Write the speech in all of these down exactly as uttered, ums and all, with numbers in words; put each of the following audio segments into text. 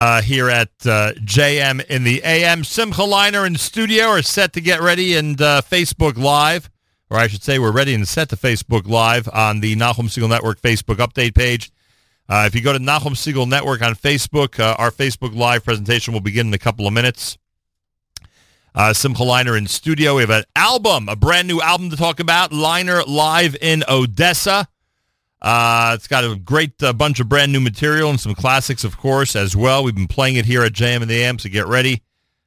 uh, here at uh, J M in the A M. Simcha Leiner in the studio are set to get ready and uh, Facebook Live, or I should say we're ready and set to Facebook Live on the Nachum Segal Network Facebook update page. Uh, if you go to Nachum Segal Network on Facebook, uh, our Facebook Live presentation will begin in a couple of minutes. Uh, Simcha Leiner in studio. We have an album, a brand new album to talk about, Leiner Live in Odessa. Uh, it's got a great uh, bunch of brand new material and some classics, of course, as well. We've been playing it here at J M and the A M, so get ready.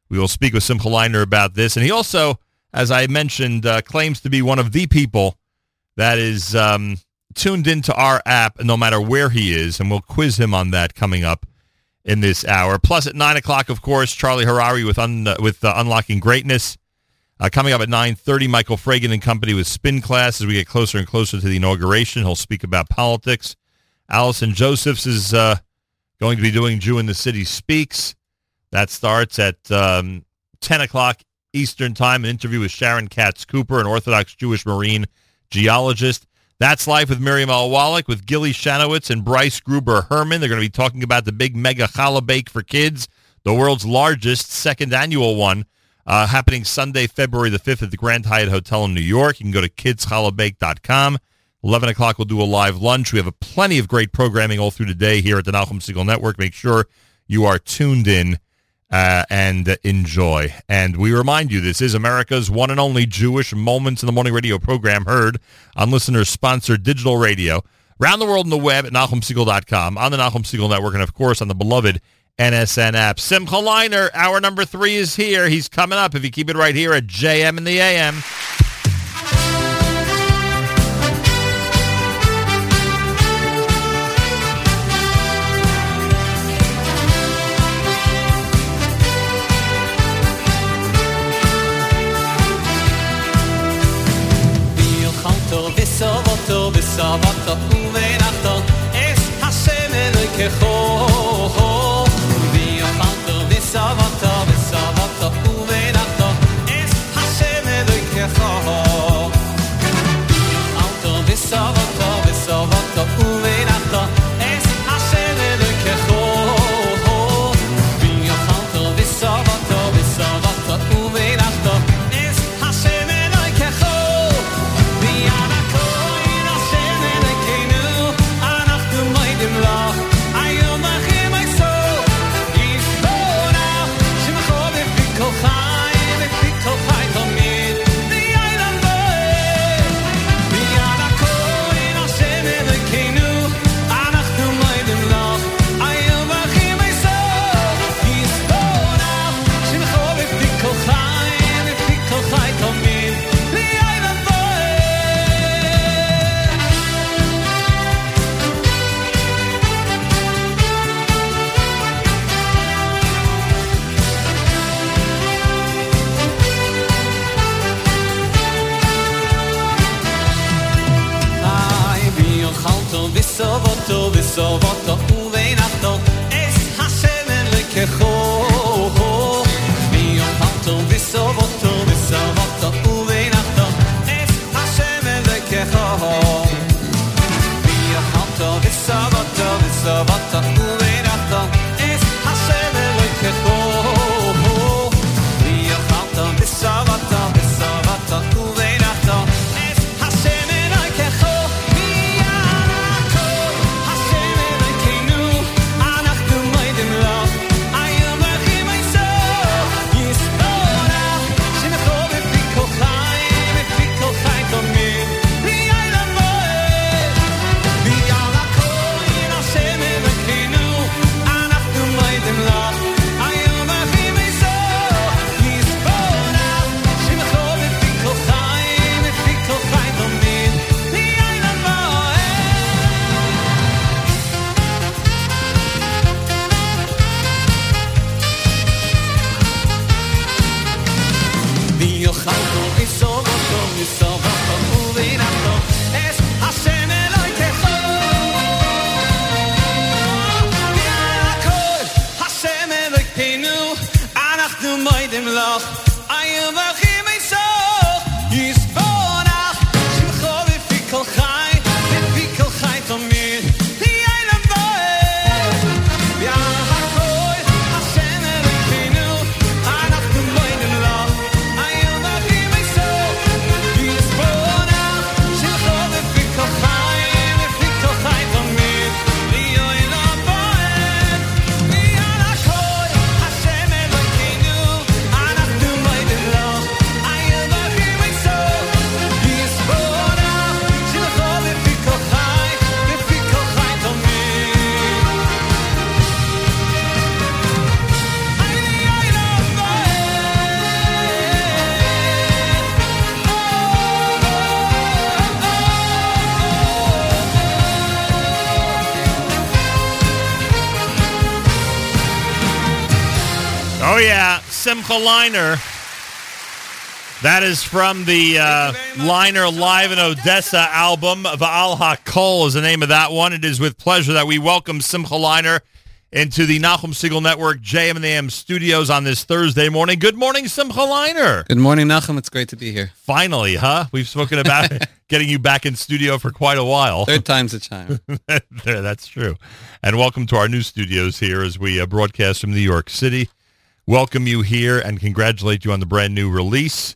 We will speak with Simcha Leiner about this. And he also, as I mentioned, uh, claims to be one of the people that is um, tuned into our app no matter where he is, and we'll quiz him on that coming up in this hour. Plus, at nine o'clock, of course, Charlie Harari with un, uh, with uh, Unlocking Greatness. Uh, coming up at nine thirty, Michael Fragan and company with Spin Class. As we get closer and closer to the inauguration, he'll speak about politics. Allison Josephs is uh, going to be doing Jew in the City Speaks. That starts at um, ten o'clock Eastern Time, an interview with Sharon Katz-Cooper, an Orthodox Jewish Marine geologist. That's Life with Miriam L'Wallach, with Gilly Shanowitz and Bryce Gruber-Herman. They're going to be talking about the big mega challah bake for kids, the world's largest, second annual one, uh, happening Sunday, February the fifth at the Grand Hyatt Hotel in New York. You can go to kidscholobake dot com. eleven o'clock, we'll do a live lunch. We have a plenty of great programming all through the day here at the Nachum Segal Network. Make sure you are tuned in uh, and enjoy. And we remind you, this is America's one and only Jewish Moments in the Morning radio program, heard on listener-sponsored digital radio, around the world on the web at nachum segal dot com, on the Nachum Segal Network, and, of course, on the beloved N S N app. Simcha Leiner, hour number three is here. He's coming up if you keep it right here at J M in the A M. Sabata, Sabata, Uvenata, es Hashem Elokecha. Alto, Sabata, Sabata, Uvenata, es Hashem Elokecha. Vio alto, Sabata, Sabata, Uvenata, es Hashem Elokecha. Via na koin Hashem Elokeinu, anachnu moedim lach. Sovato uvenato es Hashem lekecho Mio pato visovato visovato uvenato es Hashem lekecho Mio pato visovato visovato uvenato es Hashem lekecho Mio pato visovato visovato uvenato es Hashem lekecho. Boy! Oh, yeah. Simcha Leiner. That is from the uh, Leiner Live in Odessa album. Va'al HaKol is the name of that one. It is with pleasure that we welcome Simcha Leiner into the Nachum Segal Network J M and A M studios on this Thursday morning. Good morning, Simcha Leiner. Good morning, Nachum. It's great to be here. Finally, huh? We've spoken about getting you back in studio for quite a while. Third time's a charm. That's true. And welcome to our new studios here as we uh, broadcast from New York City. Welcome you here and congratulate you on the brand new release.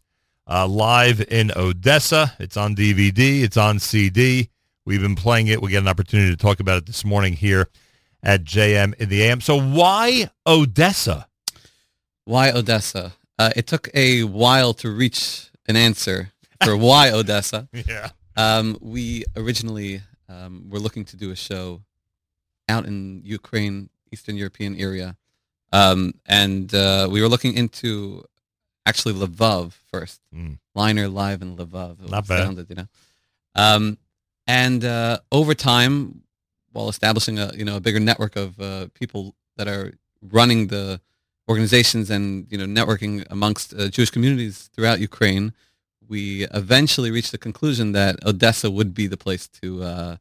Uh, live in Odessa. It's on D V D. It's on C D. We've been playing it. We'll get an opportunity to talk about it this morning here at J M in the A M. So why Odessa? Why Odessa? Uh, it took a while to reach an answer for why Odessa. Yeah. Um, we originally um, were looking to do a show out in Ukraine, Eastern European area. Um, and uh, we were looking into... Actually, Lvov first. Mm. Leiner Live in Lvov. It Not bad. Sounded, you know? Um, and uh, over time, while establishing a you know a bigger network of uh, people that are running the organizations and you know networking amongst uh, Jewish communities throughout Ukraine, we eventually reached the conclusion that Odessa would be the place to uh,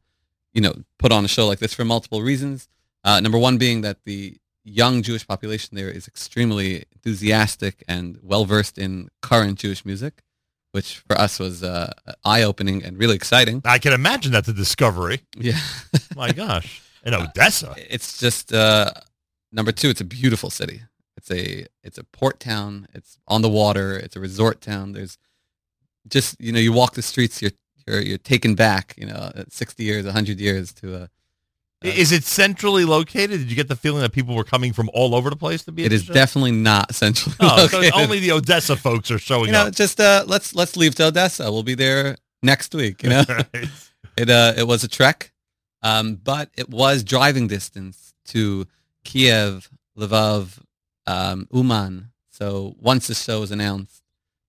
you know put on a show like this for multiple reasons. Uh, number one being that the young Jewish population there is extremely enthusiastic and well-versed in current Jewish music, which for us was uh, eye-opening and really exciting. I can imagine that's a discovery. Yeah. My gosh. In Odessa. Uh, it's just, uh, number two, it's a beautiful city. It's a it's a port town. It's on the water. It's a resort town. There's just, you know, you walk the streets, you're you're, you're taken back, you know, sixty years, one hundred years to a... Uh, is it centrally located? Did you get the feeling that people were coming from all over the place to be? It is show? Definitely not centrally oh, located. So only the Odessa folks are showing you know, up. Just uh, let's let's leave to Odessa. We'll be there next week. You know, right. It uh, it was a trek, um, but it was driving distance to Kiev, Lvov, um, Uman. So once the show was announced,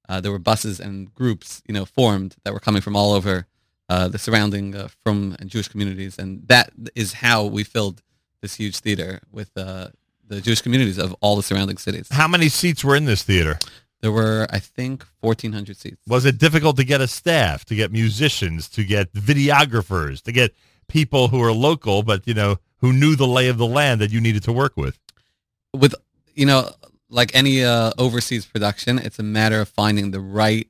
uh, there were buses and groups, you know, formed that were coming from all over. Uh, the surrounding uh, from Jewish communities, and that is how we filled this huge theater with uh, the Jewish communities of all the surrounding cities. How many seats were in this theater? There were, I think, fourteen hundred seats. Was it difficult to get a staff, to get musicians, to get videographers, to get people who are local, but you know who knew the lay of the land that you needed to work with? With you know, like any uh, overseas production, it's a matter of finding the right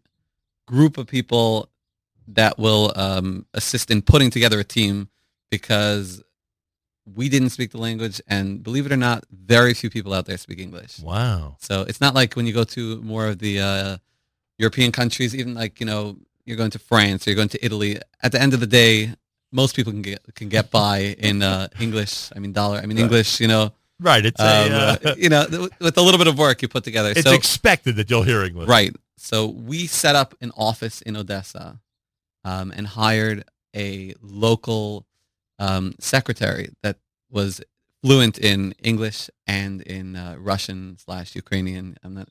group of people that will um, assist in putting together a team, because we didn't speak the language, and believe it or not, very few people out there speak English. Wow. So it's not like when you go to more of the uh, European countries, even like, you know, you're going to France or you're going to Italy. At the end of the day, most people can get can get by in uh, English. I mean, dollar. I mean, right. English, you know. Right. It's um, a, uh... you know, th- with a little bit of work you put together. It's so, expected that you'll hear English. Right. So we set up an office in Odessa. Um, and hired a local um, secretary that was fluent in English and in uh, Russian slash Ukrainian. I'm not,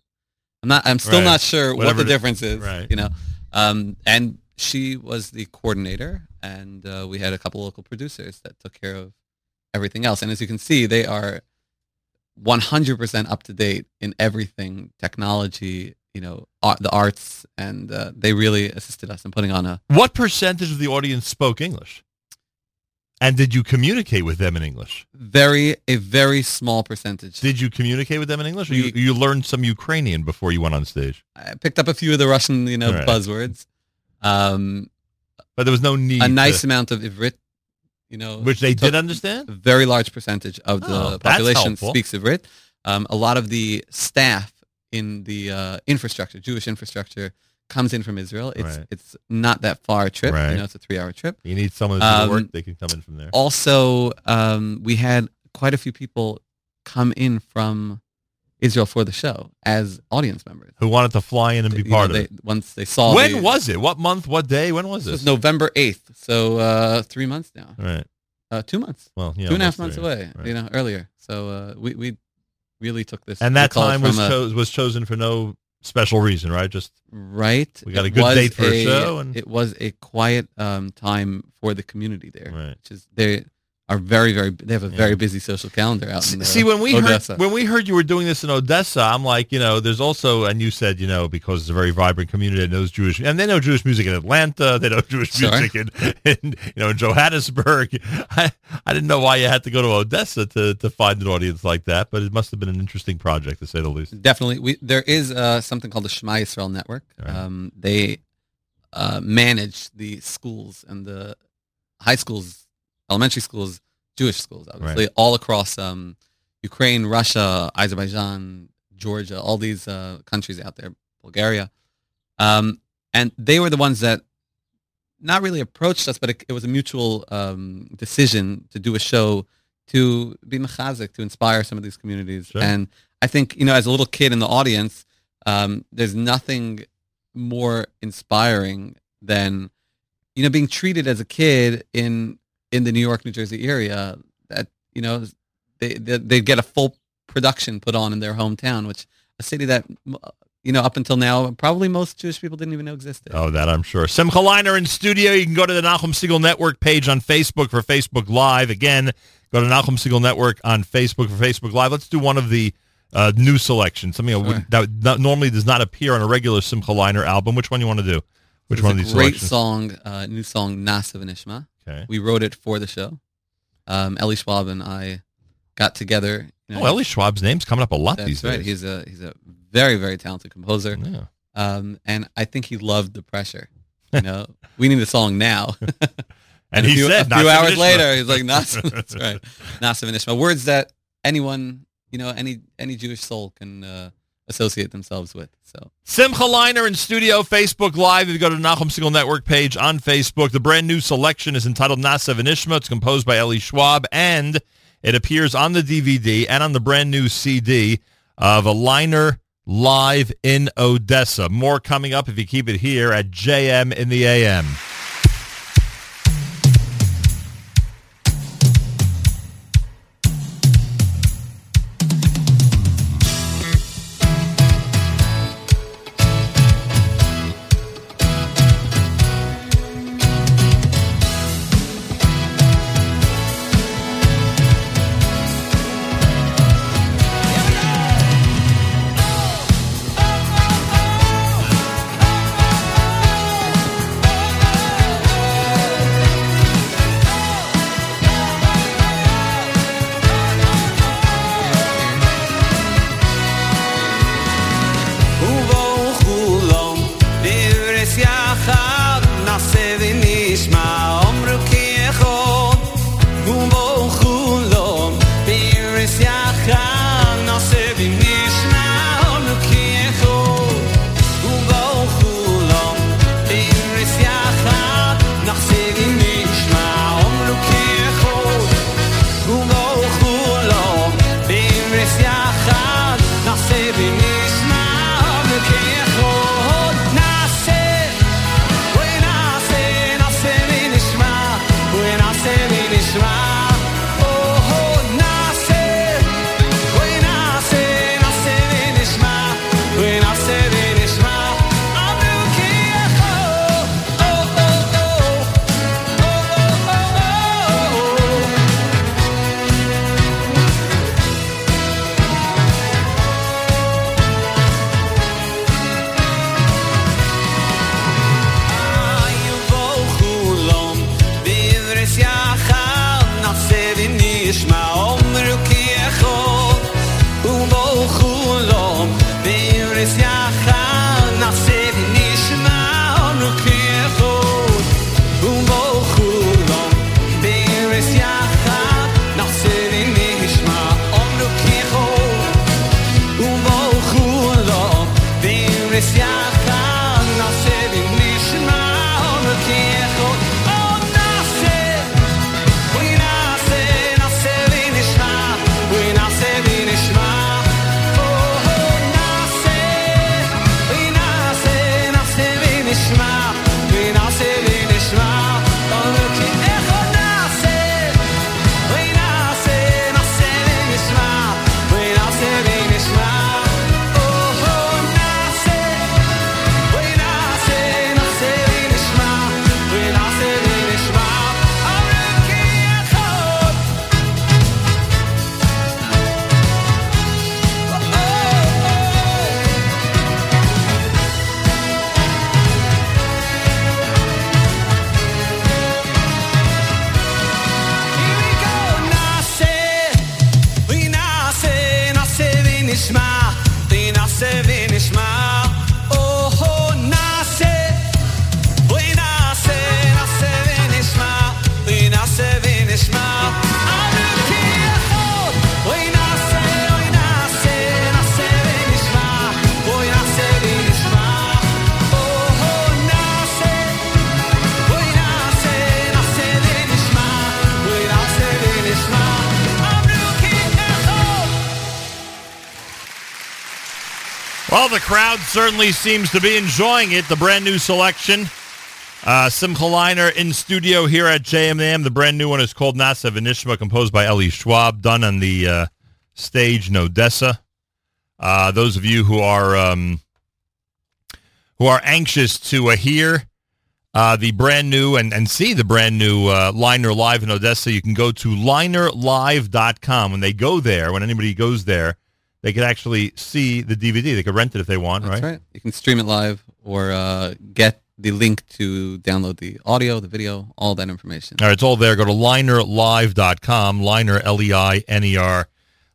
I'm not, I'm still right. not sure Whatever what the difference is. Right. You know, um, and she was the coordinator, and uh, we had a couple local producers that took care of everything else. And as you can see, they are one hundred percent up to date in everything technology. You know, art, the arts, and uh, they really assisted us in putting on a... What percentage of the audience spoke English? And did you communicate with them in English? Very, a very small percentage. Did you communicate with them in English? Or we, you, you learned some Ukrainian before you went on stage? I picked up a few of the Russian, you know, right. buzzwords. Um, but there was no need A nice to, amount of Ivrit, you know... Which they did understand? A very large percentage of oh, the population speaks Ivrit. Um, a lot of the staff in the uh, infrastructure, Jewish infrastructure, comes in from Israel. It's right. it's not that far a trip. Right. You know, it's a three-hour trip. You need someone to um, work. They can come in from there. Also, um, we had quite a few people come in from Israel for the show as audience members. Who wanted to fly in and be you part know, of they, it. Once they saw When the, was it? What month? What day? When was this? It was November eighth. So uh, three months now. Right. Uh, two months. Well, yeah, Two and a half months three. away, right. you know, earlier. So uh, we... we really took this. And that time was a, cho- was chosen for no special reason, right? Just right. We got it a good date for a, a show. And... It was a quiet um, time for the community there. Right. Which is, they are very, very, they have a very yeah. busy social calendar out in the, See, when we Odessa. heard when we heard you were doing this in Odessa, I'm like, you know, there's also, and you said, you know, because it's a very vibrant community that knows Jewish, and they know Jewish music in Atlanta, they know Jewish Sorry. music in, in, you know, in Johannesburg. I, I didn't know why you had to go to Odessa to, to find an audience like that, but it must have been an interesting project, to say the least. Definitely. We, there is uh, something called the Shema Yisrael Network. Right. Um, they uh, manage the schools and the high schools, elementary schools, Jewish schools, obviously, right. all across um, Ukraine, Russia, Azerbaijan, Georgia, all these uh, countries out there, Bulgaria. Um, and they were the ones that not really approached us, but it, it was a mutual um, decision to do a show to be mechazik, to inspire some of these communities. Sure. And I think, you know, as a little kid in the audience, um, there's nothing more inspiring than, you know, being treated as a kid in... in the New York, New Jersey area, that, you know, they, they they get a full production put on in their hometown, which a city that, you know, up until now, probably most Jewish people didn't even know existed. Oh, that I'm sure. Simcha Leiner in studio. You can go to the Nachum Segal Network page on Facebook for Facebook Live. Again, go to Nachum Segal Network on Facebook for Facebook Live. Let's do one of the uh, new selections, something sure. that, that normally does not appear on a regular Simcha Leiner album. Which one you want to do? Which There's one of these selections? Great song, uh, new song, Naseh V'Nishma. Okay. We wrote it for the show. Um, Eli Schwab and I got together. You know, oh, Eli Schwab's name's coming up a lot these right. days. He's a he's a very, very talented composer. Yeah. Um, and I think he loved the pressure. You know, we need a song now. and, and he a few, said, a few hours later, he's like, Naseh. That's right, Naseh V'Nishma. Words that anyone, you know, any any Jewish soul can. Uh, associate themselves with. So Simcha Leiner in studio, Facebook Live. If you go to the Nachum Segal Network page on Facebook, the brand new selection is entitled Naseh V'Nishma. It's composed by Eli Schwab, and it appears on the D V D and on the brand new C D of a Leiner Live in Odessa. More coming up if you keep it here at J M in the A M. V'Nishma, the Naseh V'Nishma. Oh, Naseh, we Naseh, Naseh V'Nishma, the Naseh V'Nishma. Well, the crowd certainly seems to be enjoying it, the brand new selection. Uh, Simcha Leiner in studio here at J M A M. The brand new one is called Naseh V'Nishma, composed by Eli Schwab, done on the uh, stage in Odessa. Uh, those of you who are um, who are anxious to uh, hear uh, the brand new and, and see the brand new uh, Leiner Live in Odessa, you can go to leiner live dot com. When they go there, when anybody goes there, they could actually see the D V D. They could rent it if they want, right? That's right. You can stream it live or uh, get the link to download the audio, the video, all that information. All right, it's all there. Go to leiner live dot com, Leiner, L E I N E R,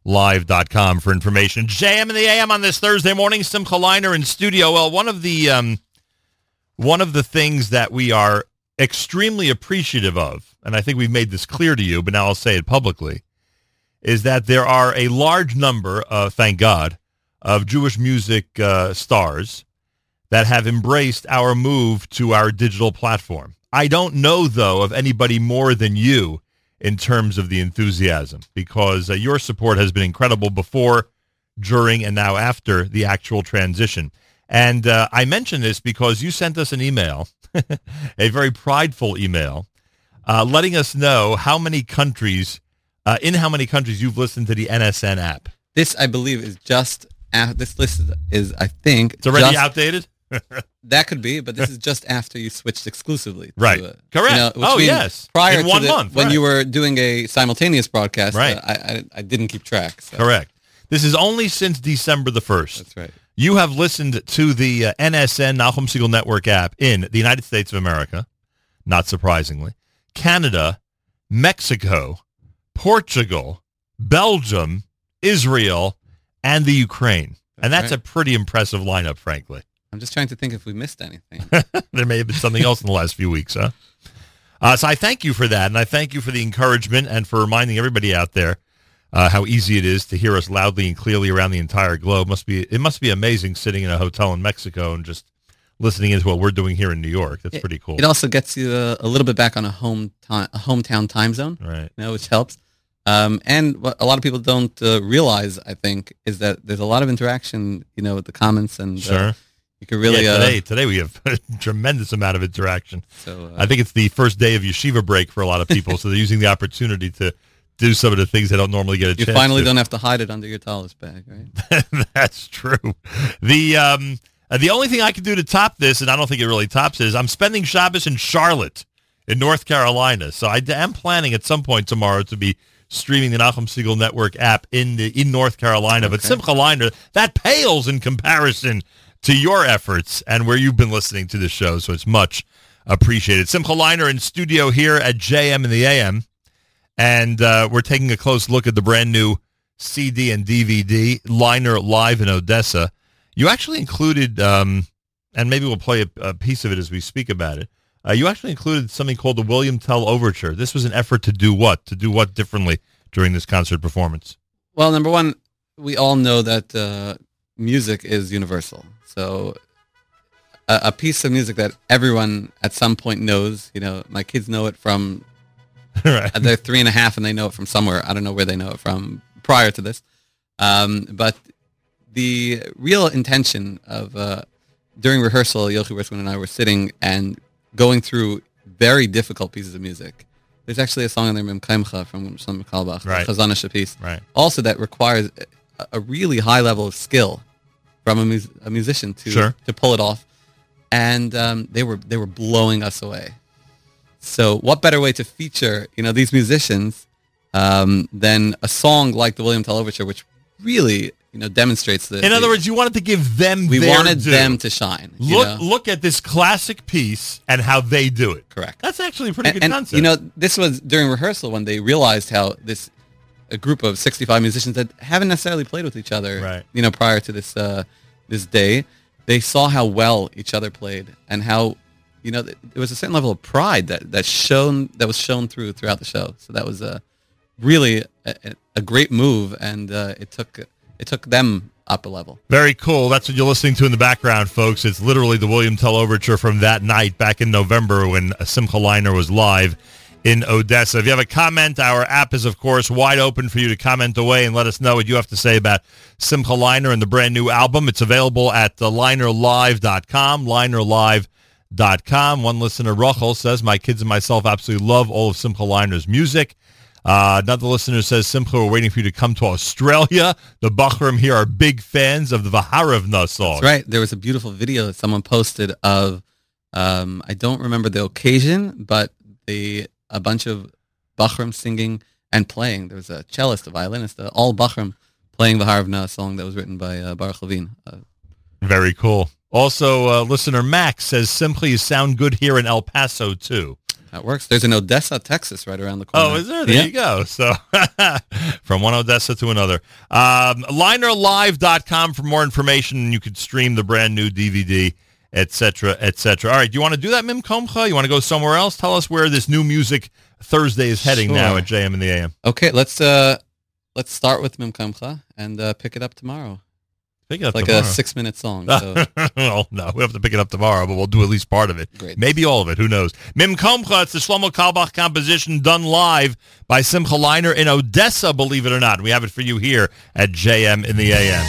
live dot com for information. J M in the A M on this Thursday morning, Simcha Leiner in studio. Well, one of the um, one of the things that we are extremely appreciative of, and I think we've made this clear to you, but now I'll say it publicly, is that there are a large number, uh, thank God, of Jewish music uh, stars that have embraced our move to our digital platform. I don't know, though, of anybody more than you in terms of the enthusiasm, because uh, your support has been incredible before, during, and now after the actual transition. And uh, I mention this because you sent us an email, a very prideful email, uh, letting us know how many countries... Uh, in how many countries you've listened to the N S N app? This, I believe, is just... Af- this list is, is, I think... It's already just, outdated? That could be, but this is just after you switched exclusively. Right. To, uh, Correct. You know, oh, yes. Prior in to one the, month. When right. you were doing a simultaneous broadcast, right. uh, I, I, I didn't keep track. So. Correct. This is only since December the first. That's right. You have listened to the uh, N S N, Nachum Segal Network app in the United States of America, not surprisingly, Canada, Mexico, Portugal, Belgium, Israel, and the Ukraine. And that's, that's right. a pretty impressive lineup, frankly. I'm just trying to think if we missed anything. There may have been something else in the last few weeks, huh? Uh, so I thank you for that, and I thank you for the encouragement and for reminding everybody out there uh, how easy it is to hear us loudly and clearly around the entire globe. Must be It must be amazing sitting in a hotel in Mexico and just listening into what we're doing here in New York. That's it, pretty cool. It also gets you a, a little bit back on a home time, a hometown time zone, right? You know, which helps. Um, and what a lot of people don't uh, realize, I think, is that there's a lot of interaction, you know, with the comments. And sure. uh, you can really... Yeah, today, uh, today we have a tremendous amount of interaction. So uh, I think it's the first day of yeshiva break for a lot of people, so they're using the opportunity to do some of the things they don't normally get a you chance You finally to. Don't have to hide it under your tallis bag, right? That's true. The... Um, Uh, the only thing I can do to top this, and I don't think it really tops it, is I'm spending Shabbos in Charlotte, in North Carolina. So I d- am planning at some point tomorrow to be streaming the Nachum Segal Network app in the, in North Carolina. Okay. But Simcha Leiner, that pales in comparison to your efforts and where you've been listening to the show. So it's much appreciated. Simcha Leiner in studio here at J M in the A M. And uh, we're taking a close look at the brand new C D and D V D, Leiner Live in Odessa. You actually included, um, and maybe we'll play a, a piece of it as we speak about it, uh, you actually included something called the William Tell Overture. This was an effort to do what? To do what differently during this concert performance? Well, number one, we all know that uh, music is universal. So a, a piece of music that everyone at some point knows, you know, my kids know it from, right. they're three and a half and they know it from somewhere. I don't know where they know it from prior to this. Um, but... The real intention of, uh, during rehearsal, Yochi Wertzman and I were sitting and going through very difficult pieces of music. There's actually a song in there, Mimkomcha, from Shlomo Kalbach, right. Chazana Shapis, right. also that requires a, a really high level of skill from a, mu- a musician to sure. to pull it off. And um, they were they were blowing us away. So what better way to feature you know these musicians um, than a song like the William Tell Overture, which really... You know, demonstrates the. In other the, words, you wanted to give them. We their wanted due. them to shine. Look, know? look at this classic piece and how they do it. Correct. That's actually a pretty and, good and, concept. You know, this was during rehearsal when they realized how this a group of sixty-five musicians that haven't necessarily played with each other, right. you know, prior to this uh, this day. They saw how well each other played, and how, you know, there was a certain level of pride that that shown that was shown through throughout the show. So that was a uh, really a, a great move, and uh, it took it took them up a level. Very cool. That's what you're listening to in the background, folks. It's literally the William Tell Overture from that night back in November when Simcha Leiner was live in Odessa. If you have a comment, our app is, of course, wide open for you to comment away and let us know what you have to say about Simcha Leiner and the brand new album. It's available at the leiner live dot com, leiner live dot com. One listener, Rochel, says, my kids and myself absolutely love all of Simcha Leiner's music. Uh, another listener says, Simcha, we're waiting for you to come to Australia. The Bachram here are big fans of the Vaharovna song. That's right. There was a beautiful video that someone posted of, um, I don't remember the occasion, but the... a bunch of Bachram singing and playing. There was a cellist, a violinist, uh, all Bachram playing the Vaharovna, a song that was written by uh, Baruch Levine. Uh, Very cool. Also, uh, listener Max says, Simcha, you sound good here in El Paso, too. That works. There's an Odessa, Texas, right around the corner. Oh, is there? There yeah. you go. So from one Odessa to another. Um, liner live dot com for more information. You could stream the brand new D V D. Etc. Etc. All right. Do you want to do that, Mimkomcha? You want to go somewhere else? Tell us where this new music Thursday is heading sure. now at J M and the A M. Okay, let's uh, let's start with Mimkomcha and uh, pick it up tomorrow. Pick it up it's tomorrow. Like a six-minute song. So. Well, no, we have to pick it up tomorrow, but we'll do at least part of it. Great. Maybe all of it. Who knows? Mimkomcha. It's the Shlomo Kalbach composition done live by Simcha Leiner in Odessa. Believe it or not, we have it for you here at J M in the A M.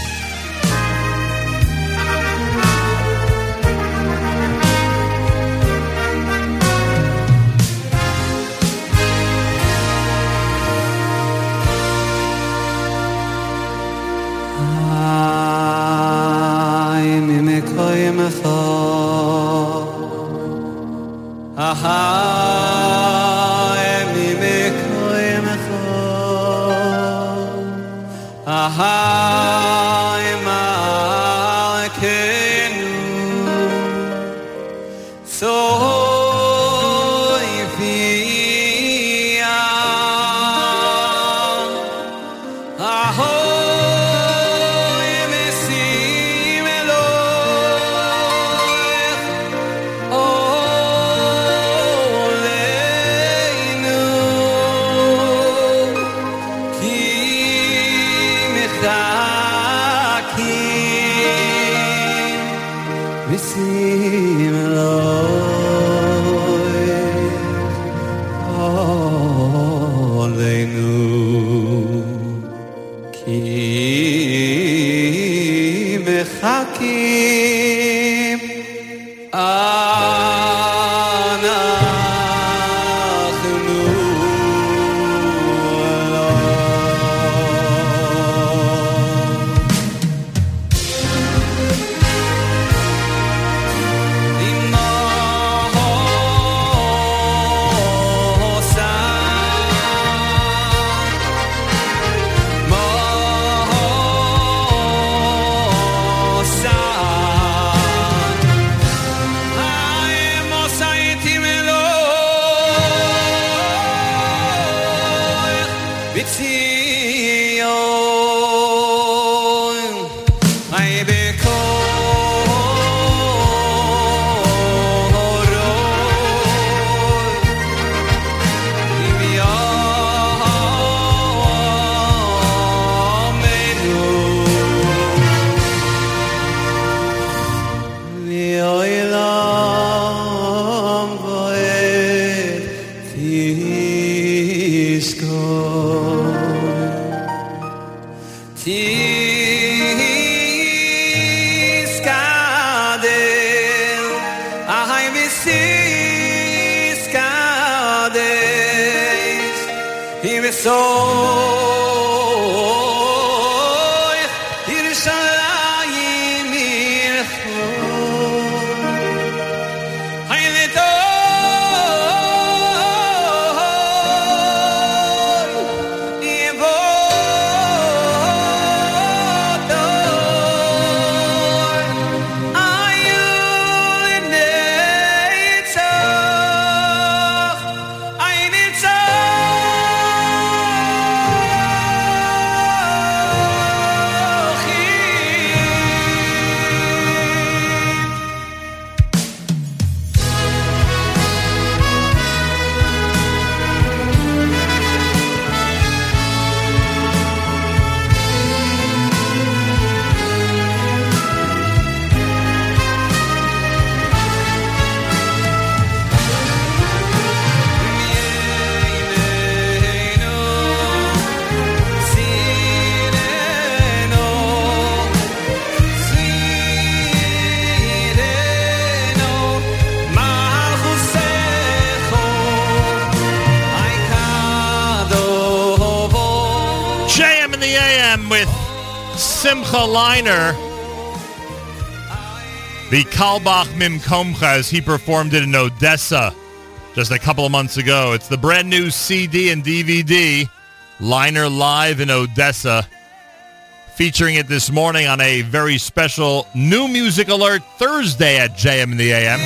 Simcha Leiner, the Kalbach Mimkomcha, as he performed it in Odessa just a couple of months ago. It's the brand new C D and D V D, Leiner Live in Odessa, featuring it this morning on a very special New Music Alert Thursday at J M in the A M.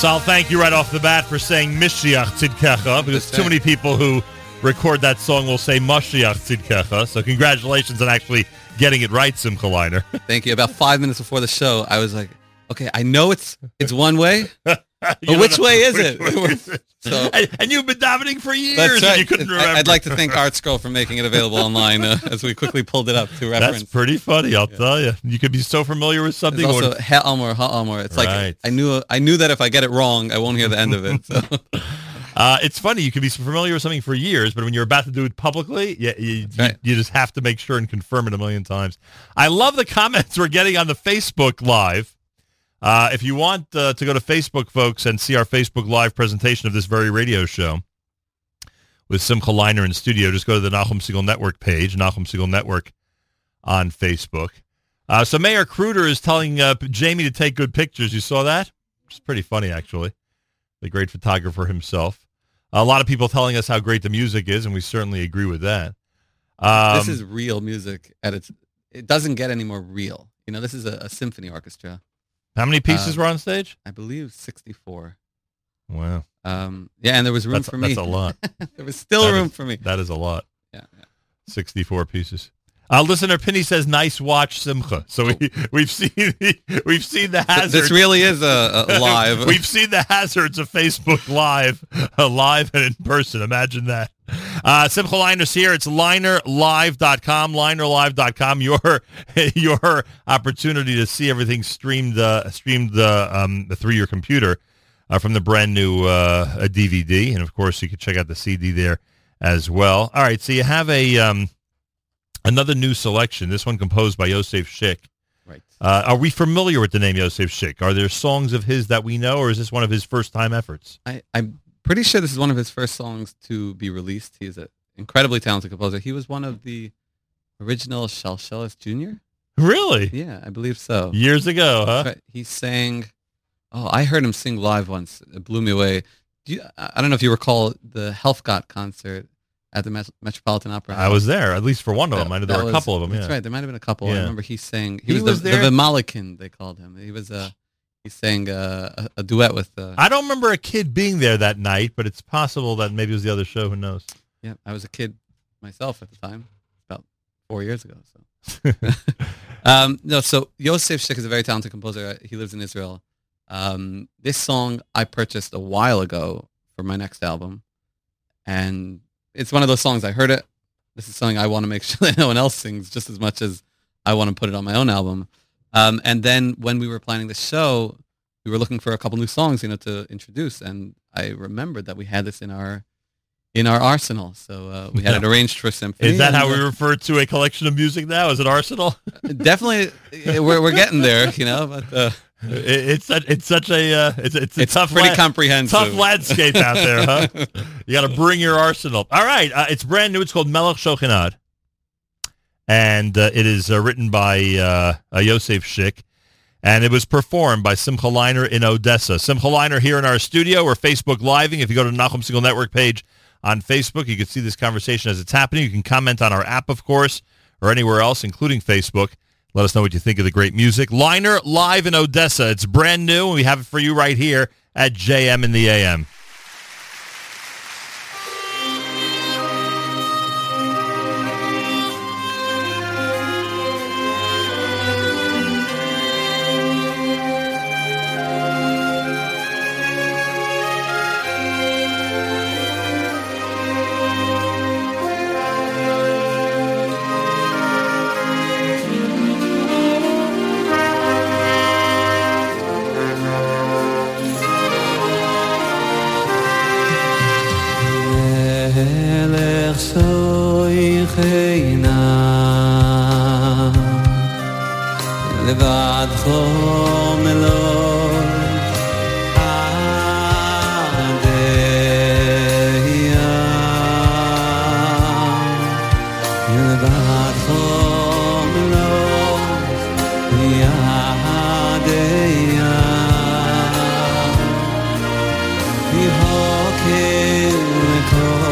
So I'll thank you right off the bat for saying Mishiach Tzidkecha, because too many people who record that song will say Mashiach Tzidkecha. So congratulations on actually getting it right, Simcha Leiner. Thank you. About five minutes before the show, I was like, okay, I know it's it's one way, but which way is it? Way is it? So, and, and you've been davening for years, that's right, and you couldn't remember. I'd like to thank ArtScroll for making it available online uh, as we quickly pulled it up to reference. That's pretty funny, I'll yeah. tell you. You could be so familiar with something. There's also or... Ha'amor, Ha'amor. It's right. Like I knew I knew that if I get it wrong, I won't hear the end of it. So. uh, it's funny. You could be familiar with something for years, but when you're about to do it publicly, yeah, you, right. you, you just have to make sure and confirm it a million times. I love the comments we're getting on the Facebook Live. Uh, if you want uh, to go to Facebook, folks, and see our Facebook Live presentation of this very radio show with Simcha Leiner in studio, just go to the Nachum Segal Network page, Nachum Segal Network on Facebook. Uh, so Mayor Kruder is telling uh, Jamie to take good pictures. You saw that? It's pretty funny, actually. The great photographer himself. A lot of people telling us how great the music is, and we certainly agree with that. Um, this is real music. At its, it doesn't get any more real. You know, this is a, a symphony orchestra. How many pieces uh, were on stage? I believe sixty-four. Wow. Um, yeah, and there was room that's, for me. That's a lot. There was still that room is, for me. That is a lot. Yeah. yeah. sixty-four pieces. Uh, listener Penny says, "Nice watch, Simcha." So we we've seen the, we've seen the hazards. This really is a, a live. We've seen the hazards of Facebook Live, uh, live and in person. Imagine that. Uh, Simcha Leiner's here. It's leiner live dot com, leiner live dot com. Your your opportunity to see everything streamed uh, streamed uh, um, through your computer uh, from the brand new uh, D V D, and of course you can check out the C D there as well. All right, so you have a. Um, Another new selection, this one composed by Yosef Schick. Right. Uh, are we familiar with the name Yosef Schick? Are there songs of his that we know, or is this one of his first-time efforts? I, I'm pretty sure this is one of his first songs to be released. He is an incredibly talented composer. He was one of the original Shalshelis Junior Really? Yeah, I believe so. Years ago, huh? He sang, oh, I heard him sing live once. It blew me away. Do you, I don't know if you recall the Helfgott concert at the Met- Metropolitan Opera House. I was there, at least for one of them. I know there were a couple of them. That's yeah. right. There might have been a couple. Yeah. I remember he sang. He, he was, was the, the Vimalikin, they called him. He was uh, he sang uh, a, a duet with... Uh, I don't remember a kid being there that night, but it's possible that maybe it was the other show. Who knows? Yeah, I was a kid myself at the time, about four years ago. So, um, no, so Yosef Schick is a very talented composer. He lives in Israel. Um, this song I purchased a while ago for my next album, and... It's one of those songs. I heard it. This is something I want to make sure that no one else sings just as much as I want to put it on my own album. Um, and then when we were planning the show, we were looking for a couple new songs, you know, to introduce. And I remembered that we had this in our in our arsenal. So uh, we had yeah. it arranged for symphony. Is that how we refer to a collection of music now? Is it arsenal? Definitely, we're we're getting there, you know. But uh, it's such it's such a uh, it's it's, a it's tough pretty la- comprehensive tough landscape out there, huh? You got to bring your arsenal. All right. Uh, it's brand new. It's called Melech Shokinad. And uh, it is uh, written by uh, uh, Yosef Schick. And it was performed by Simcha Leiner in Odessa. Simcha Leiner here in our studio. We're Facebook Living. If you go to the Nachum Segal Network page on Facebook, you can see this conversation as it's happening. You can comment on our app, of course, or anywhere else, including Facebook. Let us know what you think of the great music. Leiner Live in Odessa. It's brand new, and we have it for you right here at J M in the A M. חינם לבד חום אלון עדי ים לבד חום אלון יעדי ים יהוקים לקרוא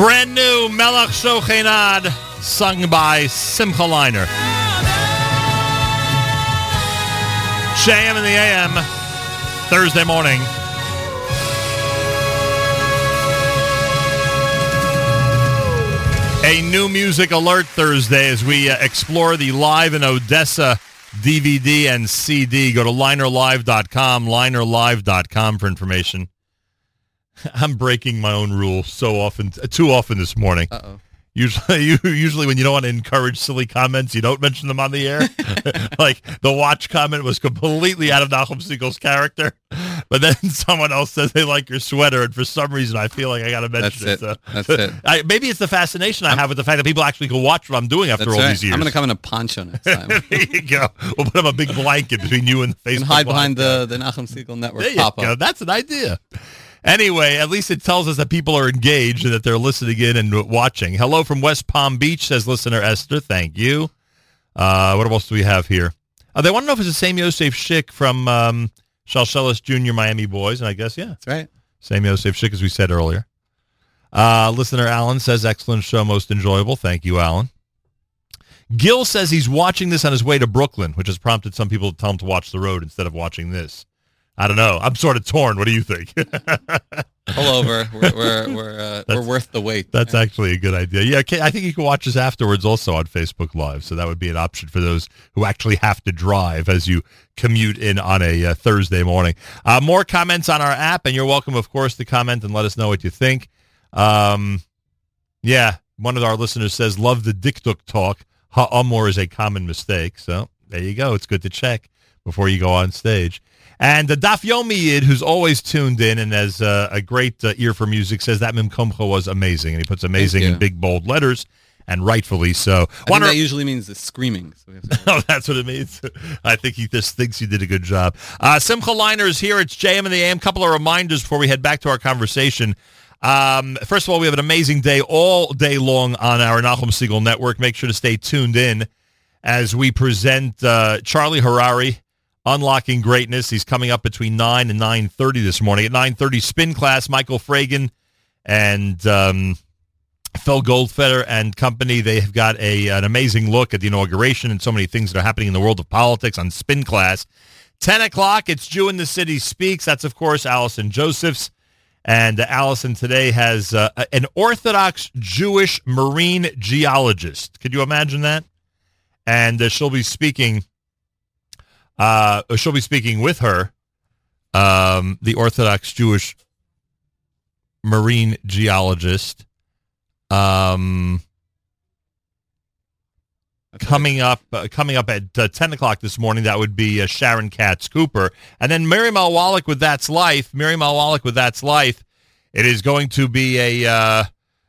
Brand new Melech Shokinad, sung by Simcha Leiner. J M in the A M, Thursday morning. A new music alert Thursday as we uh, explore the Live in Odessa D V D and C D. Go to leiner live dot com, leiner live dot com for information. I'm breaking my own rule so often, too often this morning. Uh-oh. Usually, usually when you don't want to encourage silly comments, you don't mention them on the air. Like the watch comment was completely out of Nachum Segal's character. but then someone else says they like your sweater, and for some reason I feel like I got to mention that's it. it. So, that's it. I, maybe it's the fascination I I'm, have with the fact that people actually can watch what I'm doing after that's all right. these years. I'm going to come in a poncho next time. There you go. We'll put up a big blanket between you and the Facebook. And hide behind the, the Nachum Segal Network there pop-up. Go. That's an idea. Anyway, at least it tells us that people are engaged and that they're listening in and watching. Hello from West Palm Beach, says listener Esther. Thank you. Uh, what else do we have here? Uh, they want to know if it's the same Yosef Schick from um, Shalshelis Junior Miami Boys, and I guess, yeah. That's right. Same Yosef Schick, as we said earlier. Uh, listener Alan says, excellent show, most enjoyable. Thank you, Alan. Gil says he's watching this on his way to Brooklyn, which has prompted some people to tell him to watch the road instead of watching this. I don't know. I'm sort of torn. What do you think? Pull over. We're we're we're, uh, we're worth the wait. That's yeah. actually a good idea. Yeah, I think you can watch us afterwards also on Facebook Live, so that would be an option for those who actually have to drive as you commute in on a uh, Thursday morning. Uh, more comments on our app, and you're welcome, of course, to comment and let us know what you think. Um, yeah, one of our listeners says, love the dikduk talk. Ha'amor is a common mistake. So there you go. It's good to check before you go on stage. And the Daf Yomi Yid, who's always tuned in and has uh, a great uh, ear for music, says that Mimkomcha was amazing. And he puts amazing in big, bold letters, and rightfully so. I wonder- think that usually means the screaming. So we have to- oh, that's what it means. I think he just thinks he did a good job. Uh, Simcha Leiner is here. It's J M and the A M. Couple of reminders before we head back to our conversation. Um, first of all, we have an amazing day all day long on our Nachum Segal Network. Make sure to stay tuned in as we present uh, Charlie Harari, Unlocking Greatness. He's coming up between nine and nine thirty this morning. At nine thirty, Spin Class, Michael Fragan and um, Phil Goldfeder and company. They have got a an amazing look at the inauguration and so many things that are happening in the world of politics on Spin Class. ten o'clock, it's Jew in the City Speaks. That's, of course, Allison Josephs. And uh, Allison today has uh, an Orthodox Jewish marine geologist. Could you imagine that? And uh, she'll be speaking... Uh, she'll be speaking with her, um, the Orthodox Jewish marine geologist, um, coming up, uh, coming up at uh, ten o'clock this morning. That would be uh, Sharon Katz-Cooper. And then Miriam L'Wallach with That's Life. Miriam L'Wallach with That's Life. It is going to be a, uh,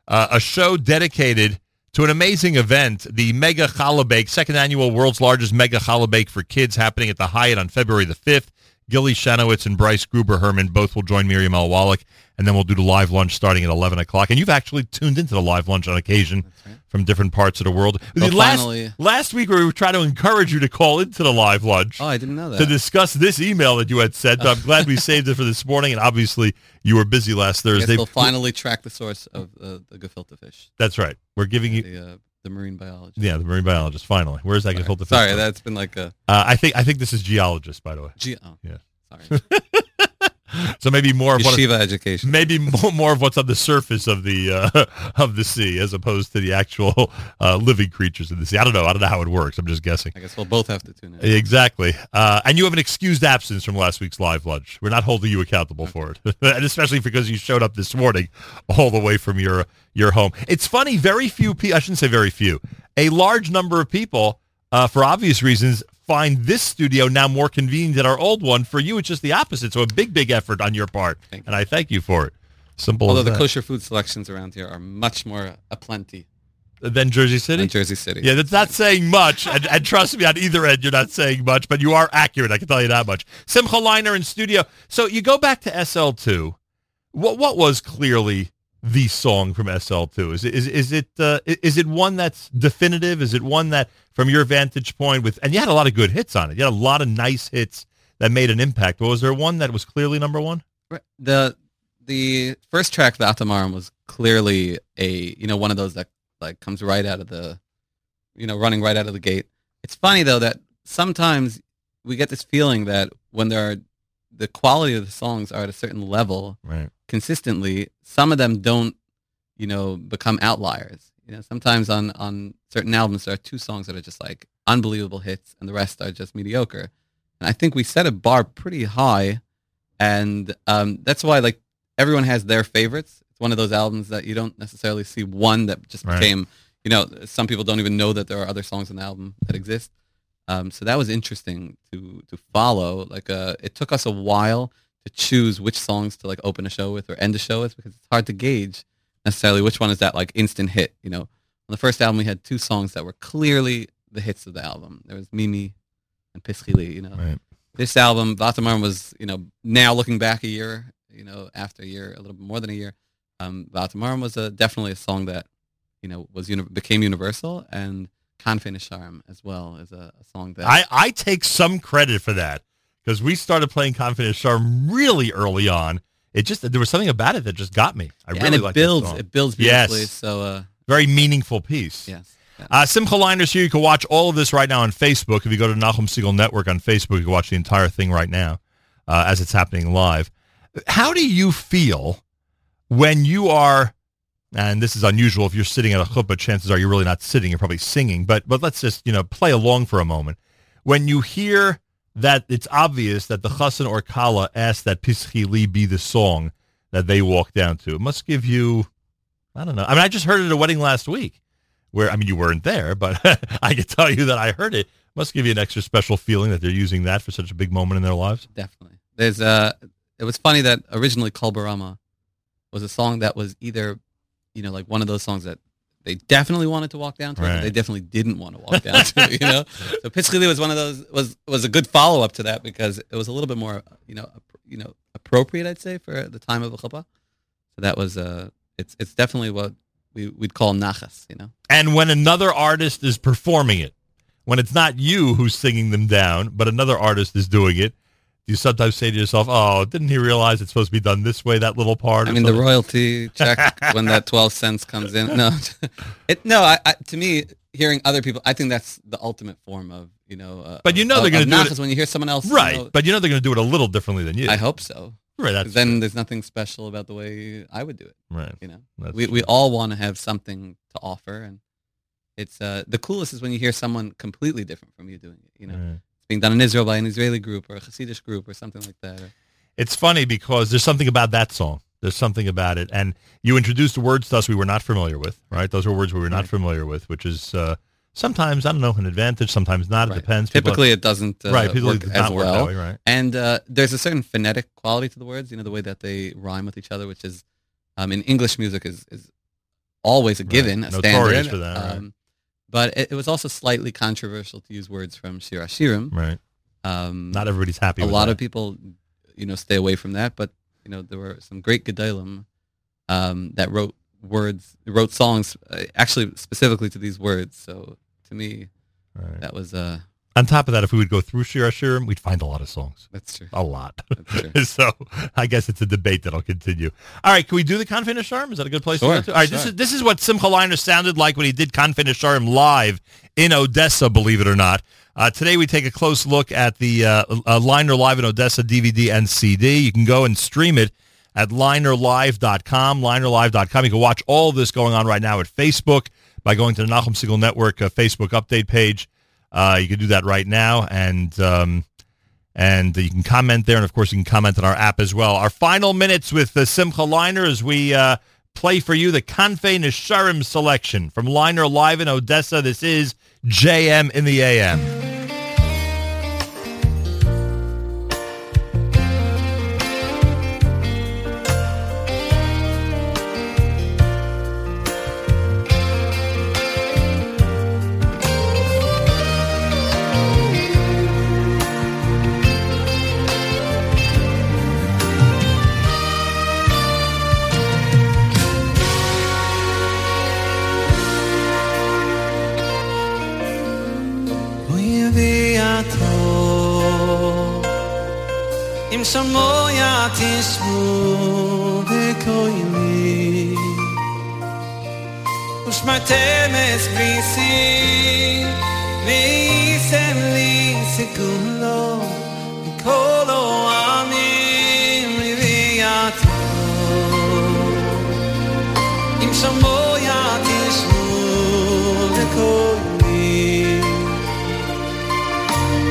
uh, a show dedicated to an amazing event, the Mega Challah Bake, second annual world's largest Mega Challah Bake for kids, happening at the Hyatt on February the fifth. Gilly Shanowitz and Bryce Gruber-Herman both will join Miriam L'Wallach, and then we'll do the live lunch starting at eleven o'clock. And you've actually tuned into the live lunch on occasion right. from different parts of the world. Well, last, finally, last week we were trying to encourage you to call into the live lunch. Oh, I didn't know that. To discuss this email that you had sent. I'm glad we saved it for this morning, and obviously you were busy last Thursday. We'll finally track the source of uh, the gefilte fish. That's right. We're giving you... The, uh, The marine biologist. Yeah, the marine biologist. Finally, where's that? Sorry, gefilte fish sorry that's been like a. Uh, I think I think this is geologist, by the way. Ge- oh, yeah. Sorry. So maybe more of Yeshiva what, education. Maybe more, more of what's on the surface of the uh, of the sea, as opposed to the actual uh, living creatures in the sea. I don't know. I don't know how it works. I'm just guessing. I guess we'll both have to tune in. Exactly. Uh, and you have an excused absence from last week's live lunch. We're not holding you accountable okay. for it, and especially because you showed up this morning, all the way from your. your home. It's funny, very few people, I shouldn't say very few, a large number of people, uh, for obvious reasons, find this studio now more convenient than our old one. For you, it's just the opposite. So a big, big effort on your part. Thank and you. I thank you for it. Simple Although as the that. Kosher food selections around here are much more aplenty. Than Jersey City? Than Jersey City. Yeah, that's not saying much. and, and trust me, on either end, you're not saying much, but you are accurate. I can tell you that much. Simcha Leiner in studio. So you go back to S L two. What, what was clearly... the song from S L two? Is it, is, is it, uh, is it one that's definitive? Is it one that from your vantage point with, and you had a lot of good hits on it. You had a lot of nice hits that made an impact. But was there one that was clearly number one? The, the first track, Vatamar, was clearly a, you know, one of those that like comes right out of the, you know, running right out of the gate. It's funny though, that sometimes we get this feeling that when there are, the quality of the songs are at a certain level right. consistently, some of them don't, you know, become outliers. You know, sometimes on, on certain albums, there are two songs that are just like unbelievable hits and the rest are just mediocre. And I think we set a bar pretty high. And um, that's why like everyone has their favorites. It's one of those albums that you don't necessarily see one that just right. became, you know, some people don't even know that there are other songs on the album that exist. Um, so that was interesting to, to follow. Like, uh, it took us a while to choose which songs to like open a show with or end a show with, because it's hard to gauge necessarily which one is that like instant hit. You know, on the first album we had two songs that were clearly the hits of the album. There was Mimi and Piskili, you know. Right. This album, Vatamar, was, you know, now looking back a year, you know, after a year, a little bit more than a year, um, Vatamar was a, definitely a song that, you know, was uni- became universal, and Kanfei Nesharim as well is a, a song that... I, I take some credit for that, because we started playing Kanfei Nesharim really early on. It just, there was something about it that just got me. I yeah, really like this song. It builds beautifully, yes. so... Uh, Very meaningful piece. Yes. Uh, Simcha Leiner's here. You can watch all of this right now on Facebook. If you go to Nachum Segal Network on Facebook, you can watch the entire thing right now uh, as it's happening live. How do you feel when you are, and this is unusual, if you're sitting at a chuppah, chances are you're really not sitting, you're probably singing, but but let's just, you know, play along for a moment. When you hear that it's obvious that the chassan or kala asked that Pischili be the song that they walk down to, it must give you, I don't know. I mean, I just heard it at a wedding last week. Where, I mean, you weren't there, but I can tell you that I heard it. Must give you an extra special feeling that they're using that for such a big moment in their lives. Definitely. There's uh, it was funny that originally Kol Barama was a song that was either, you know, like one of those songs that they definitely wanted to walk down to, right. but they definitely didn't want to walk down to, you know? So Piskili was one of those, was, was a good follow-up to that, because it was a little bit more, you know, you know, appropriate, I'd say, for the time of a chuppah. So that was, uh, it's it's definitely what, We, we'd call nachas, you know. And when another artist is performing it, when it's not you who's singing them down, but another artist is doing it, you sometimes say to yourself, oh, didn't he realize it's supposed to be done this way, that little part? I mean, something? The royalty check when that twelve cents comes in. No, it, no. I, I, to me, hearing other people, I think that's the ultimate form of, you know. Uh, but you know of, they're going to do nachas it. When you hear someone else. Right, you know, but you know they're going to do it a little differently than you. I hope so. Right, that's then true. There's nothing special about the way I would do it. Right, you know, we true. we all want to have something to offer, and it's uh, the coolest is when you hear someone completely different from you doing it. You know, right. It's being done in Israel by an Israeli group or a Hasidic group or something like that. Or, it's funny because there's something about that song. There's something about it, and you introduced words to us we were not familiar with. Right, those were words we were not right. familiar with, which is uh, sometimes I don't know an advantage, sometimes not. It right. depends. Typically, are, it doesn't. Uh, right, people work does not as work well. That way, right. And uh, there's a certain phonetic quality to the words, you know, the way that they rhyme with each other, which is, um, in English music is, is always a given, right. a Notorious standard. For that, right. um, but it, it was also slightly controversial to use words from Shir HaShirim. Right. Um, not everybody's happy. A with lot that. Of people, you know, stay away from that. But you know, there were some great gedolim um, that wrote words, wrote songs, uh, actually specifically to these words. So to me, right. that was a. Uh, On top of that, if we would go through Shir HaShirim, we'd find a lot of songs. That's true. A lot. That's true. So I guess it's a debate that'll continue. All right, can we do the Kanfei Nesharim? Is that a good place sure, to go to? All right, sure. this is this is what Simcha Leiner sounded like when he did Kanfei Nesharim live in Odessa, believe it or not. Uh, today we take a close look at the uh, uh, Leiner Live in Odessa D V D and C D. You can go and stream it at leiner live dot com, leiner live dot com. You can watch all of this going on right now at Facebook by going to the Nachum Segal Network uh, Facebook update page. Uh, you can do that right now, and um, and you can comment there, and of course you can comment on our app as well. Our final minutes with uh, Simcha Leiner as we uh, play for you the Kanfei Nesharim selection from Leiner Live in Odessa. This is J M in the A M. Shamoya tismu bekoyli Ushmatem es brisi Veisem li segulo Mikolo amim riviato Im shamoya tismu bekoyli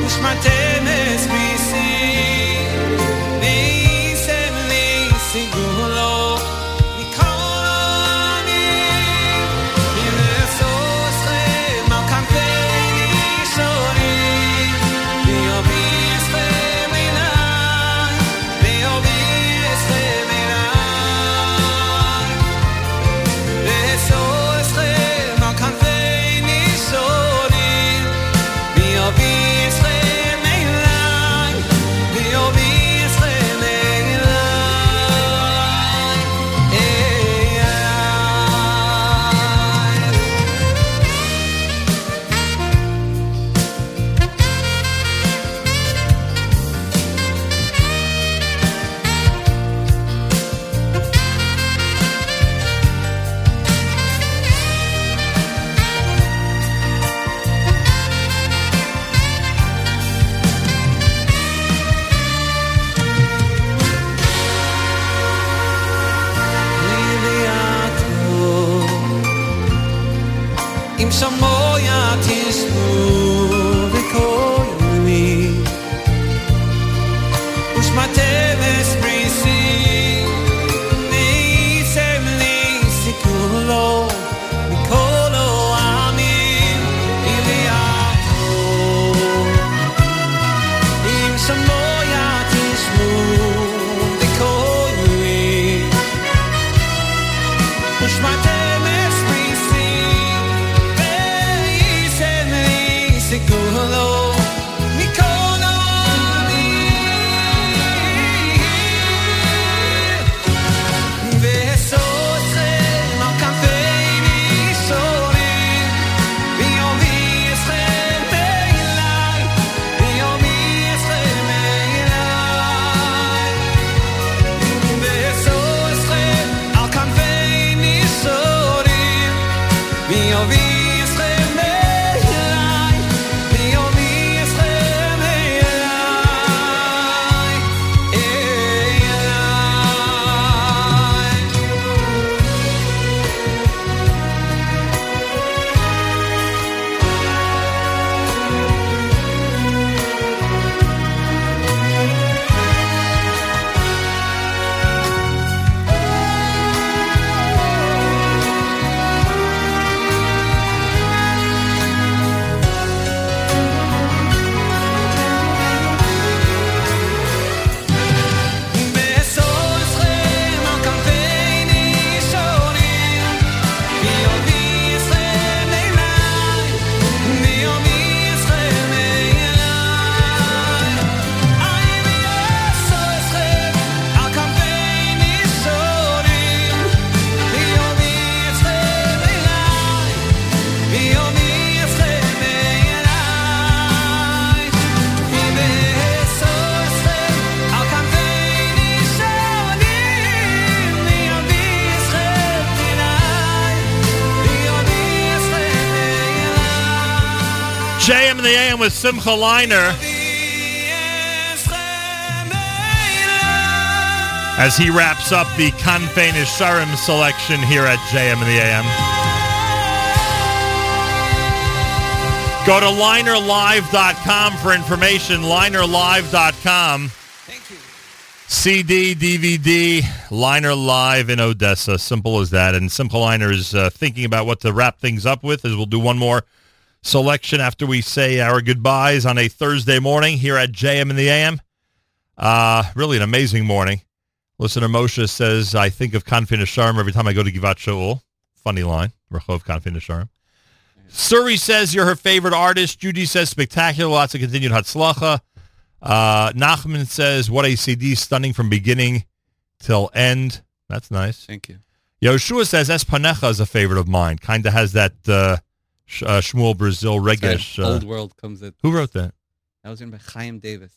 Ushmatem es brisi They all With Simcha Leiner as he wraps up the Kanfei Nesharim selection here at J M in the A M. Go to leiner live dot com for information, leiner live dot com. Thank you. C D, D V D, Leiner Live in Odessa. Simple as that. And Simcha Leiner is uh, thinking about what to wrap things up with, as we'll do one more selection after we say our goodbyes on a Thursday morning here at J M in the A M. Uh, really an amazing morning. Listener Moshe says, I think of Kanfei Nesharim every time I go to Givat Shaul. Funny line. Rehov Kanfei Nesharim. Suri says, you're her favorite artist. Judy says, spectacular. Lots of continued Hatzlacha. Uh, Nachman says, what a C D. Stunning from beginning till end. That's nice. Thank you. Yoshua says, Es Panecha is a favorite of mine. Kind of has that... Uh, Uh, Shmuel Brazil Regesh. Uh, Old World comes at... Who wrote that? That was written by Chaim Davis.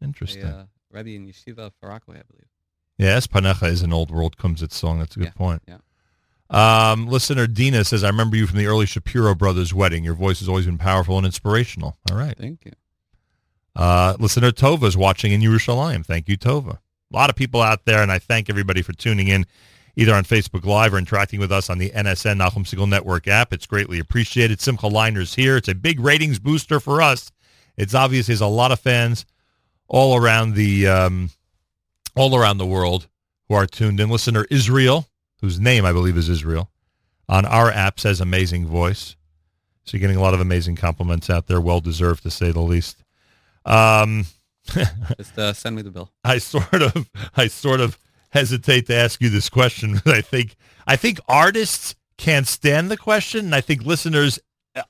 Interesting. A, uh, Rebbe in Yeshiva Farakwe, I believe. Yeah, Es Panecha is an Old World comes at song. That's a good yeah, point. Yeah. Um, listener Dina says, I remember you from the early Shapiro brothers' wedding. Your voice has always been powerful and inspirational. All right. Thank you. Uh, listener Tova is watching in Yerushalayim. Thank you, Tova. A lot of people out there, and I thank everybody for tuning in, either on Facebook Live or interacting with us on the N S N Nachum Segal Network app. It's greatly appreciated. Simcha Leiner's here. It's a big ratings booster for us. It's obvious there's a lot of fans all around the um, all around the world who are tuned in. Listener Israel, whose name I believe is Israel, on our app says amazing voice. So you're getting a lot of amazing compliments out there. Well-deserved, to say the least. Um, Just uh, send me the bill. I sort of, I sort of, hesitate to ask you this question, but I think I think artists can't stand the question, and I think listeners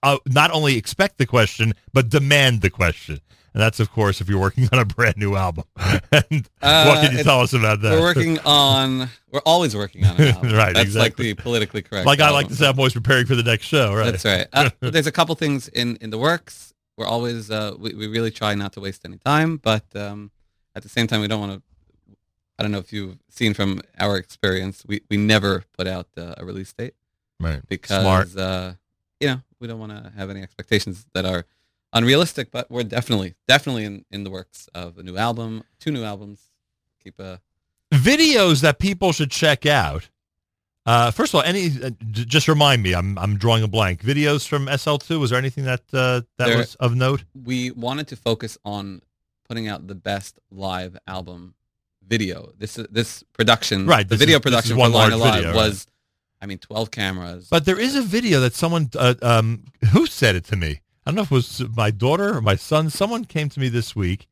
uh, not only expect the question but demand the question. And that's, of course, if you're working on a brand new album. And uh, what can you tell us about that? We're working on. We're always working on an album. Right, that's exactly. Like the politically correct. Like album. I like to say, I'm always preparing for the next show. Right. That's right. Uh, there's a couple things in, in the works. We're always uh, we we really try not to waste any time, but um, at the same time, we don't want to. I don't know if you've seen from our experience, we, we never put out uh, a release date. Right. Because, uh, you know, we don't want to have any expectations that are unrealistic, but we're definitely, definitely in, in the works of a new album, two new albums. Keep a... Videos that people should check out. Uh, first of all, any uh, j- just remind me, I'm I'm drawing a blank. Videos from S L two, was there anything that uh, that there, was of note? We wanted to focus on putting out the best live album video. This this production, right, the video is, production for Leiner Live was, right. I mean, twelve cameras. But there is a video that someone, uh, um, who said it to me? I don't know if it was my daughter or my son. Someone came to me this week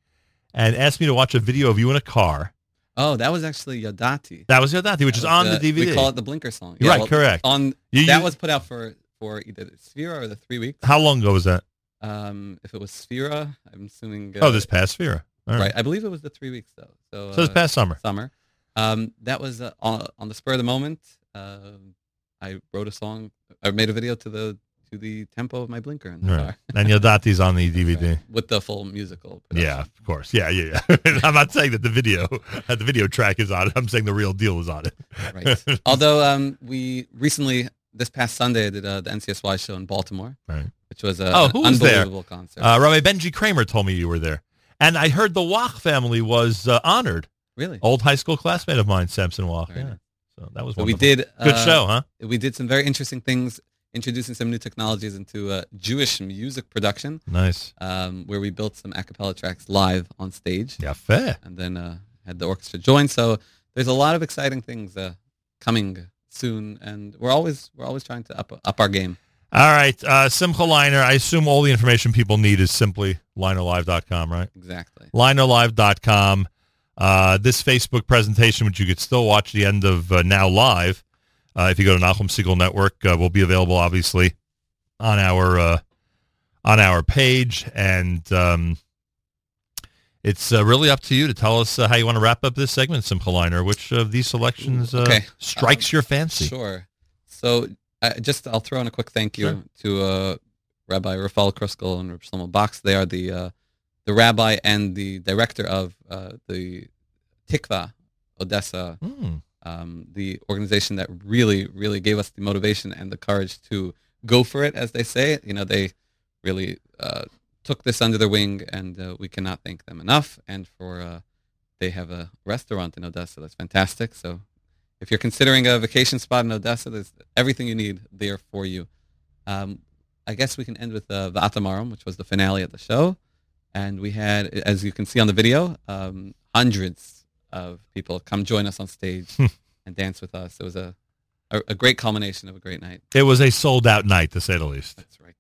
and asked me to watch a video of you in a car. Oh, that was actually Yadati. That was Yadati, which that is on the, the D V D. We call it the Blinker song. Yeah, right, well, correct. On you, That you, was put out for, for either the Sphera or the three weeks. How long ago was that? Um, if it was Sphera, I'm assuming... Uh, oh, this past Sphera. All right. right. I believe it was the three weeks, though. So, so this uh, past summer. Summer. Um, that was uh, on, on the spur of the moment. Uh, I wrote a song. I made a video to the to the tempo of my Blinker. In the right. And Yadati's on the D V D. Right. With the full musical production. Yeah, of course. Yeah, yeah, yeah. I'm not saying that the video that the video track is on it. I'm saying the real deal is on it. Right. Although um, we recently, this past Sunday, did uh, the N C S Y show in Baltimore, right. which was a, oh, an unbelievable there? concert. Uh, Rabbi Benji Kramer told me you were there. And I heard the Wach family was uh, honored. Really? Old high school classmate of mine, Samson Wach. Right. Yeah. So that was wonderful. We did, Good uh, show, huh? We did some very interesting things, introducing some new technologies into uh, Jewish music production. Nice. Um, where we built some a cappella tracks live on stage. Yeah, fair. And then uh, had the orchestra join. So there's a lot of exciting things uh, coming soon, and we're always we're always trying to up up our game. All right, uh, Simcha Leiner. I assume all the information people need is simply leiner live dot com, right? Exactly. leiner live dot com. Uh, this Facebook presentation, which you could still watch the end of uh, now live, uh, if you go to Nachum Segal Network, uh, will be available obviously on our uh, on our page, and um, it's uh, really up to you to tell us uh, how you want to wrap up this segment, Simcha Leiner. Which of these selections uh, okay. strikes um, your fancy? Sure. So, I just I'll throw in a quick thank you sure. to uh, Rabbi Raphael Kruskel and Rabbi Shlomo Box. They are the uh, the rabbi and the director of uh, the Tikva, Odessa, mm. um, the organization that really, really gave us the motivation and the courage to go for it, as they say. You know, they really uh, took this under their wing, and uh, we cannot thank them enough. And for uh, they have a restaurant in Odessa that's fantastic. So if you're considering a vacation spot in Odessa, there's everything you need there for you. Um, I guess we can end with uh, Vatamar, which was the finale at the show. And we had, as you can see on the video, um, hundreds of people come join us on stage and dance with us. It was a, a, a great culmination of a great night. It was a sold-out night, to say the least. That's right.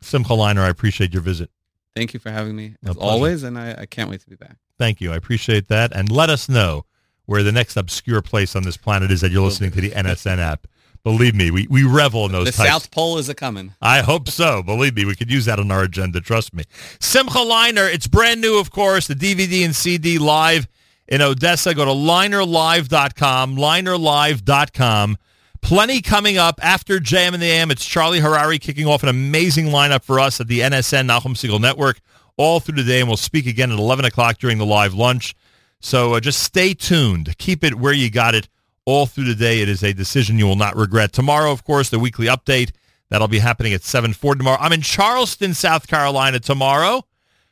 Simcha Leiner, I appreciate your visit. Thank you for having me, as always, and I, I can't wait to be back. Thank you. I appreciate that. And let us know where the next obscure place on this planet is that you're listening to the N S N app. Believe me, we, we revel in those the types. The South Pole is a-coming. I hope so. Believe me, we could use that on our agenda. Trust me. Simcha Leiner, it's brand new, of course, the D V D and C D live in Odessa. Go to leiner live dot com, leiner live dot com. Plenty coming up after J M and the A M. It's Charlie Harari kicking off an amazing lineup for us at the N S N Nachum Segal Network all through the day, and we'll speak again at eleven o'clock during the live lunch. So uh, just stay tuned. Keep it where you got it. All through the day, it is a decision you will not regret. Tomorrow, of course, the weekly update. That'll be happening at seven forty tomorrow. I'm in Charleston, South Carolina tomorrow.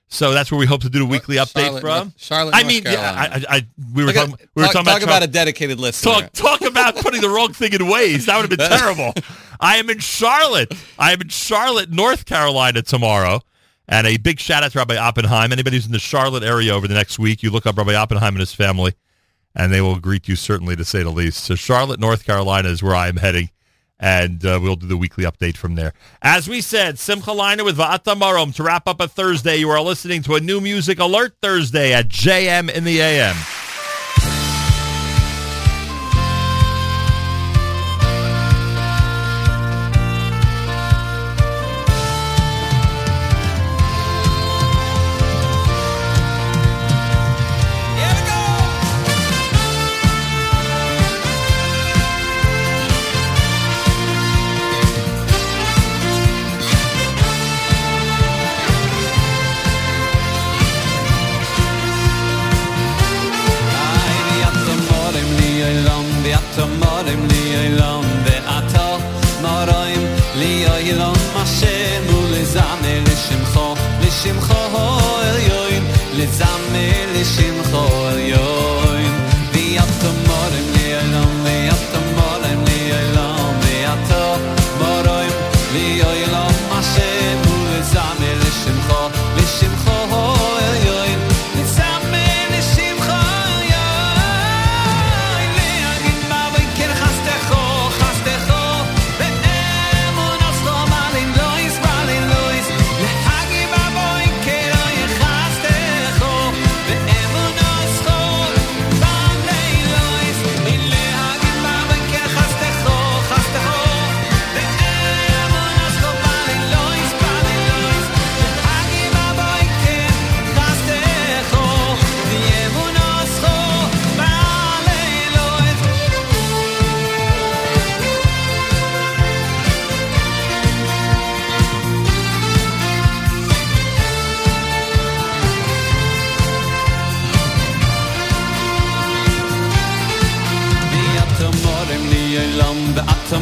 So that's where we hope to do the weekly update Charlotte, from. North, Charlotte, I mean, North Carolina. Yeah, I, I, I, we were, talking, we were talk, talking about... Talk about a dedicated listener. Talk, talk about putting the wrong thing in ways. That would have been terrible. I am in Charlotte. I am in Charlotte, North Carolina tomorrow. And a big shout-out to Rabbi Oppenheim. Anybody who's in the Charlotte area over the next week, you look up Rabbi Oppenheim and his family, and they will greet you, certainly, to say the least. So Charlotte, North Carolina is where I am heading, and uh, we'll do the weekly update from there. As we said, Simcha Leiner with Va'atamarom to wrap up a Thursday. You are listening to a New Music Alert Thursday at J M in the A M.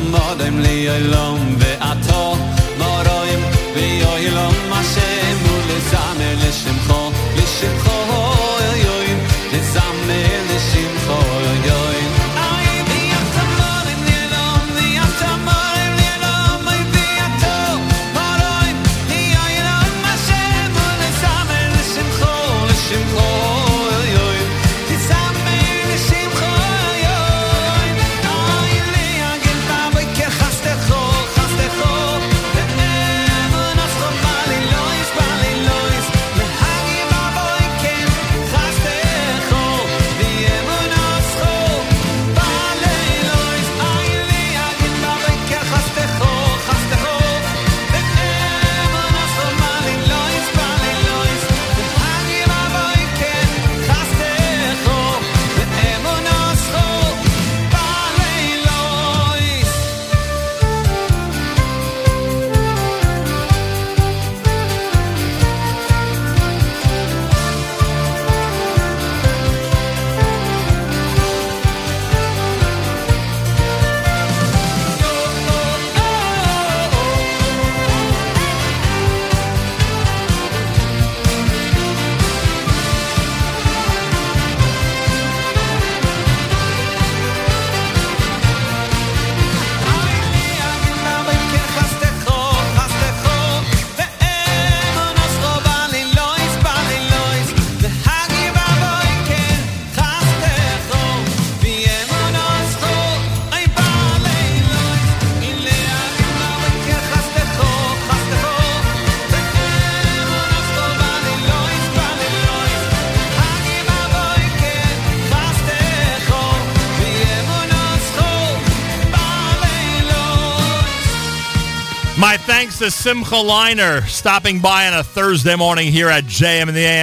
modim li yolom ve'ato moroim ve'yoilom Hashem ulezamer lishemcho lishemcho yoyim lezamer lishemcho yoyim Thanks to Simcha Leiner stopping by on a Thursday morning here at J M in the A M.